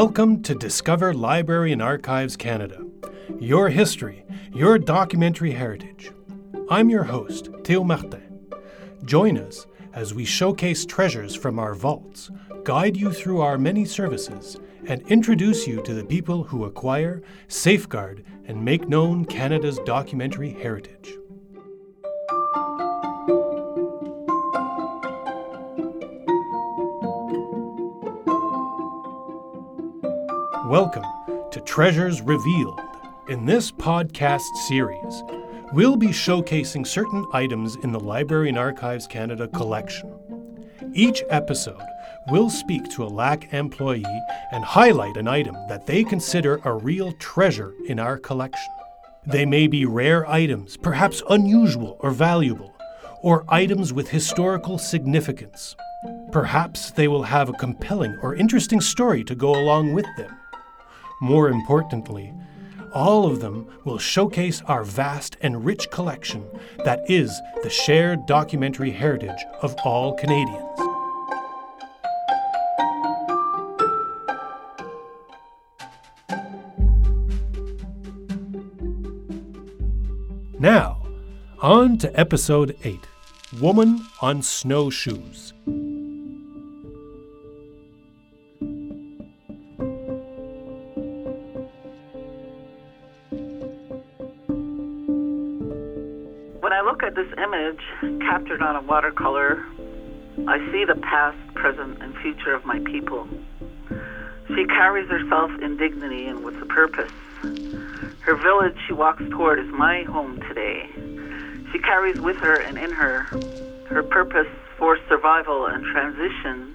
Welcome to Discover Library and Archives Canada, your history, your documentary heritage. I'm your host, Théo Martin. Join us as we showcase treasures from our vaults, guide you through our many services, and introduce you to the people who acquire, safeguard, and make known Canada's documentary heritage. Welcome to Treasures Revealed. In this podcast series, we'll be showcasing certain items in the Library and Archives Canada collection. Each episode will speak to a LAC employee and highlight an item that they consider a real treasure in our collection. They may be rare items, perhaps unusual or valuable, or items with historical significance. Perhaps they will have a compelling or interesting story to go along with them. More importantly, all of them will showcase our vast and rich collection that is the shared documentary heritage of all Canadians. Now, on to Episode 8, Woman on Snowshoes. This image, captured on a watercolor, I see the past, present, and future of my people. She carries herself in dignity and with a purpose. Her village she walks toward is my home today. She carries with her and in her, her purpose for survival and transition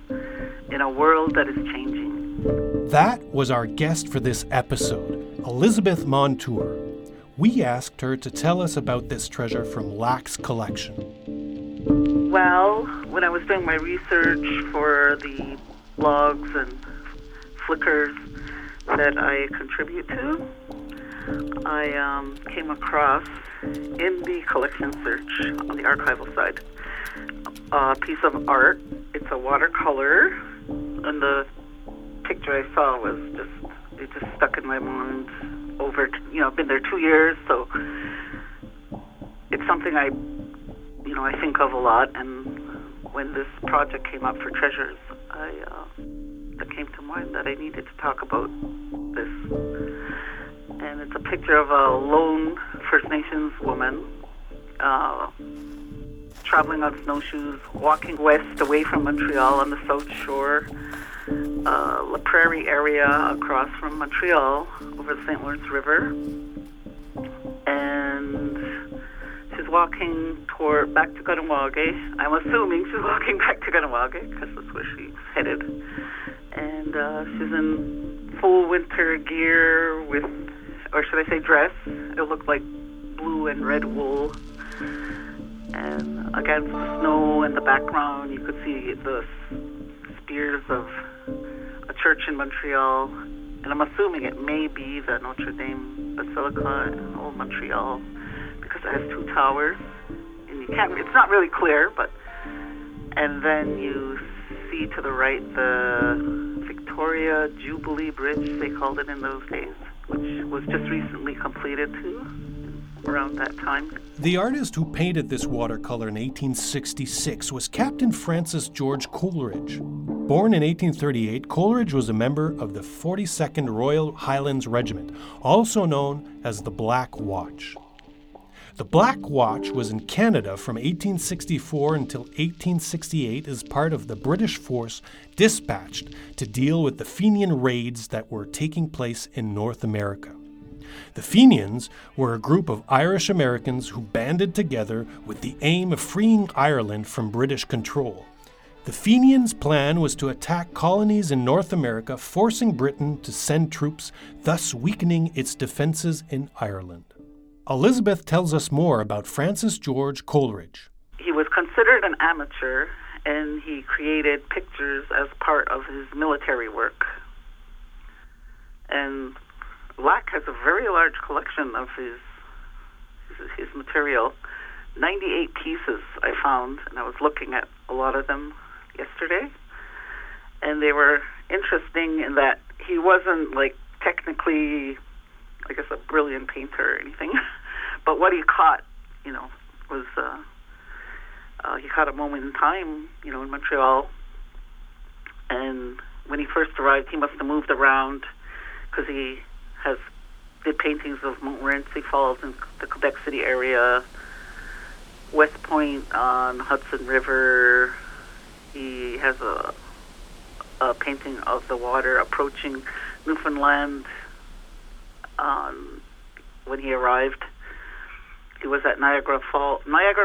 in a world that is changing. That was our guest for this episode, Elizabeth Montour. We asked her to tell us about this treasure from LAC's collection. Well, when I was doing my research for the blogs and flickers that I contribute to, I came across in the collection search on the archival side a piece of art. It's a watercolor, and the picture I saw was just stuck in my mind. I've been there 2 years, so it's something I think of a lot. And when this project came up for Treasures, it came to mind that I needed to talk about this. And it's a picture of a lone First Nations woman traveling on snowshoes, walking west away from Montreal on the South Shore. La Prairie area across from Montreal over the Saint Lawrence River, and she's walking back to Kahnawake. I'm assuming she's walking back to Kahnawake because that's where she's headed, and she's in full winter gear with, or should I say dress, it looked like blue and red wool, and against the snow in the background you could see the spears of a church in Montreal, and I'm assuming it may be the Notre Dame Basilica in Old Montreal because it has two towers, and it's not really clear, but, and then you see to the right the Victoria Jubilee Bridge, they called it in those days, which was just recently completed too, around that time. The artist who painted this watercolor in 1866 was Captain Francis George Coleridge. Born in 1838, Coleridge was a member of the 42nd Royal Highlanders Regiment, also known as the Black Watch. The Black Watch was in Canada from 1864 until 1868 as part of the British force dispatched to deal with the Fenian raids that were taking place in North America. The Fenians were a group of Irish Americans who banded together with the aim of freeing Ireland from British control. The Fenians' plan was to attack colonies in North America, forcing Britain to send troops, thus weakening its defenses in Ireland. Elizabeth tells us more about Francis George Coleridge. He was considered an amateur, and he created pictures as part of his military work. And LAC has a very large collection of his material. 98 pieces I found, and I was looking at a lot of them yesterday, and they were interesting in that he wasn't, like, technically, I guess, a brilliant painter or anything. But what he caught, you know, was he caught a moment in time, you know, in Montreal. And when he first arrived, he must have moved around because he did paintings of Montmorency Falls in the Quebec City area, West Point on Hudson River. He has a painting of the water approaching Newfoundland. When he arrived, he was at Niagara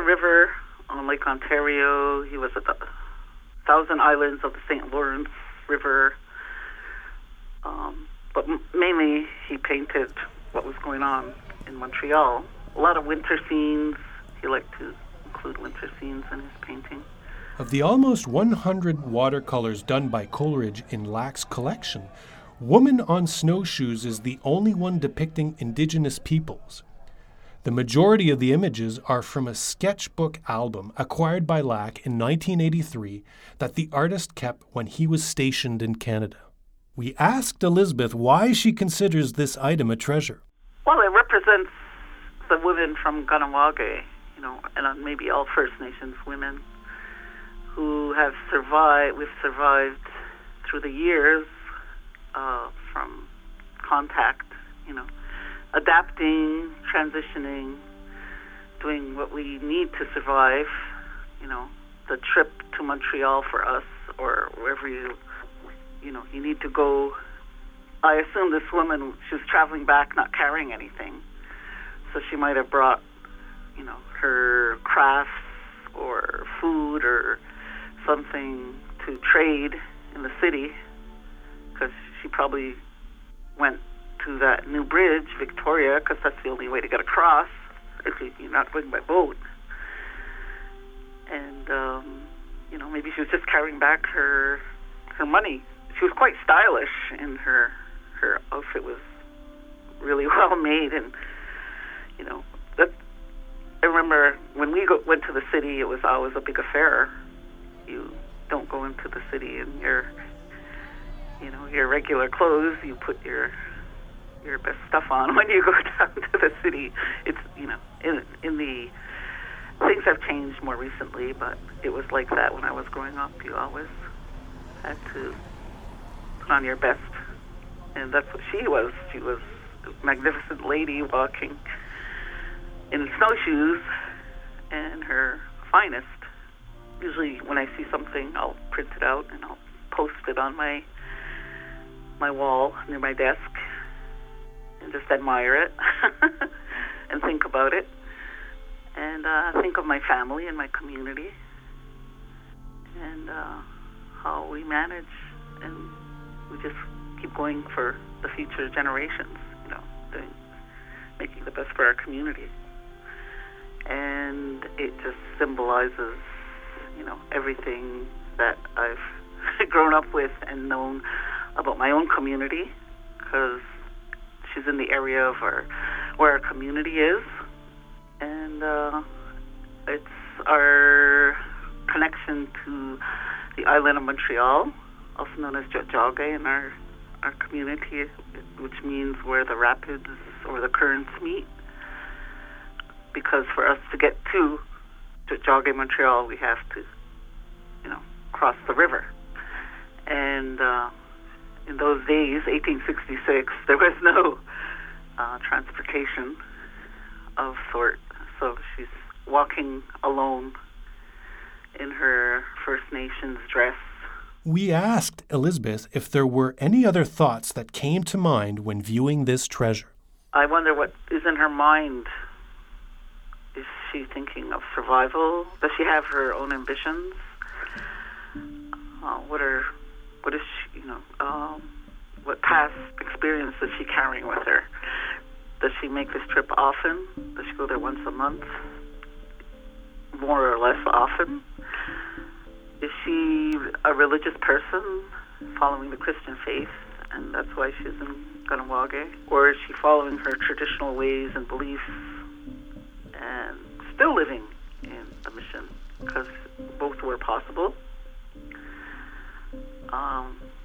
River on Lake Ontario. He was at the Thousand Islands of the Saint Lawrence River. But mainly he painted what was going on in Montreal. A lot of winter scenes. He liked to include winter scenes in his painting. Of the almost 100 watercolors done by Coleridge in Lack's collection, Woman on Snowshoes is the only one depicting Indigenous peoples. The majority of the images are from a sketchbook album acquired by Lack in 1983 that the artist kept when he was stationed in Canada. We asked Elizabeth why she considers this item a treasure. Well, it represents the women from Kahnawake, you know, and maybe all First Nations women who have survived, we've survived through the years from contact, you know, adapting, transitioning, doing what we need to survive, you know, the trip to Montreal for us or wherever you need to go. I assume this woman, she was traveling back not carrying anything. So she might have brought, you know, her crafts or food or something to trade in the city, because she probably went to that new bridge, Victoria, because that's the only way to get across if you're not going by boat. And, you know, maybe she was just carrying back her money. She was quite stylish, and her outfit was really well made. And, you know, I remember when we went to the city, it was always a big affair. You don't go into the city in your regular clothes. You put your best stuff on when you go down to the city. It's, you know, things have changed more recently, but it was like that when I was growing up. You always had to put on your best, and that's what she was. She was a magnificent lady walking in snowshoes and her finest. Usually when I see something, I'll print it out and I'll post it on my wall near my desk and just admire it and think about it and think of my family and my community and how we manage, and we just keep going for the future generations, you know, making the best for our community. And it just symbolizes, you know, everything that I've grown up with and known about my own community, because she's in the area of where our community is, and it's our connection to the island of Montreal, also known as Jaugé, in our community, which means where the rapids or the currents meet, because for us to get to Jaugé, Montreal, we have to, you know, cross the river. And in those days, 1866, there was no transportation of sort. So she's walking alone in her First Nations dress. We asked Elizabeth if there were any other thoughts that came to mind when viewing this treasure. I wonder what is in her mind. Is she thinking of survival? Does she have her own ambitions? What past experience is she carrying with her? Does she make this trip often? Does she go there once a month? More or less often? Is she a religious person following the Christian faith, and that's why she's in Kahnawake? Or is she following her traditional ways and beliefs and still living in the mission? Because both were possible.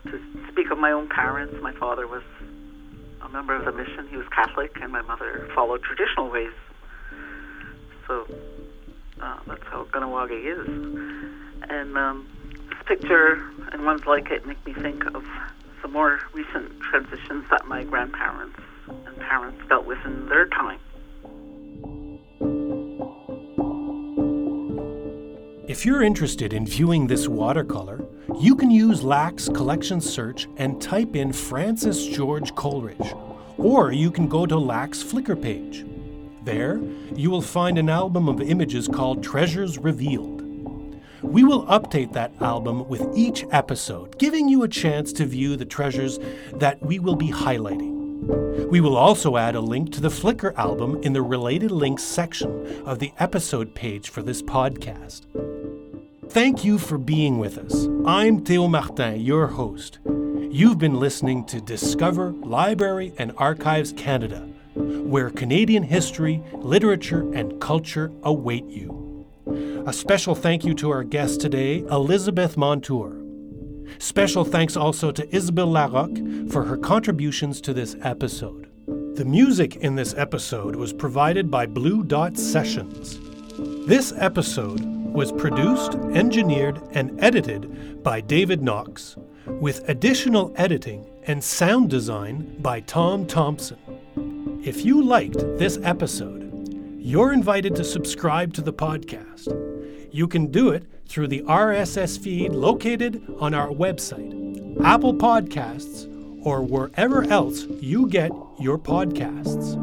To speak of my own parents, my father was a member of the mission. He was Catholic, and my mother followed traditional ways. So that's how Kahnawake is. And this picture and ones like it make me think of some more recent transitions that my grandparents and parents dealt with in their time. If you're interested in viewing this watercolor, you can use LAC's collection search and type in Francis George Coleridge, or you can go to LAC's Flickr page. There, you will find an album of images called Treasures Revealed. We will update that album with each episode, giving you a chance to view the treasures that we will be highlighting. We will also add a link to the Flickr album in the Related Links section of the episode page for this podcast. Thank you for being with us. I'm Théo Martin, your host. You've been listening to Discover Library and Archives Canada, where Canadian history, literature, and culture await you. A special thank you to our guest today, Elizabeth Montour. Special thanks also to Isabel Larocque for her contributions to this episode. The music in this episode was provided by Blue Dot Sessions. This episode was produced, engineered, and edited by David Knox, with additional editing and sound design by Tom Thompson. If you liked this episode, you're invited to subscribe to the podcast. You can do it through the RSS feed located on our website, Apple Podcasts, or wherever else you get your podcasts.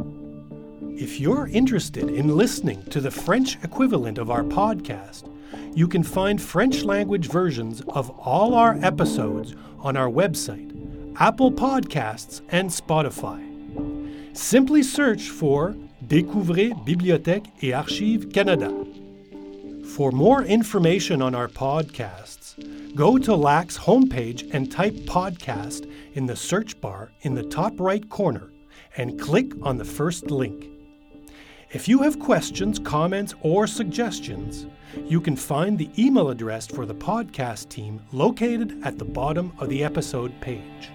If you're interested in listening to the French equivalent of our podcast, you can find French-language versions of all our episodes on our website, Apple Podcasts, and Spotify. Simply search for Découvrez Bibliothèque et Archives Canada. For more information on our podcasts, go to LAC's homepage and type podcast in the search bar in the top right corner and click on the first link. If you have questions, comments, or suggestions, you can find the email address for the podcast team located at the bottom of the episode page.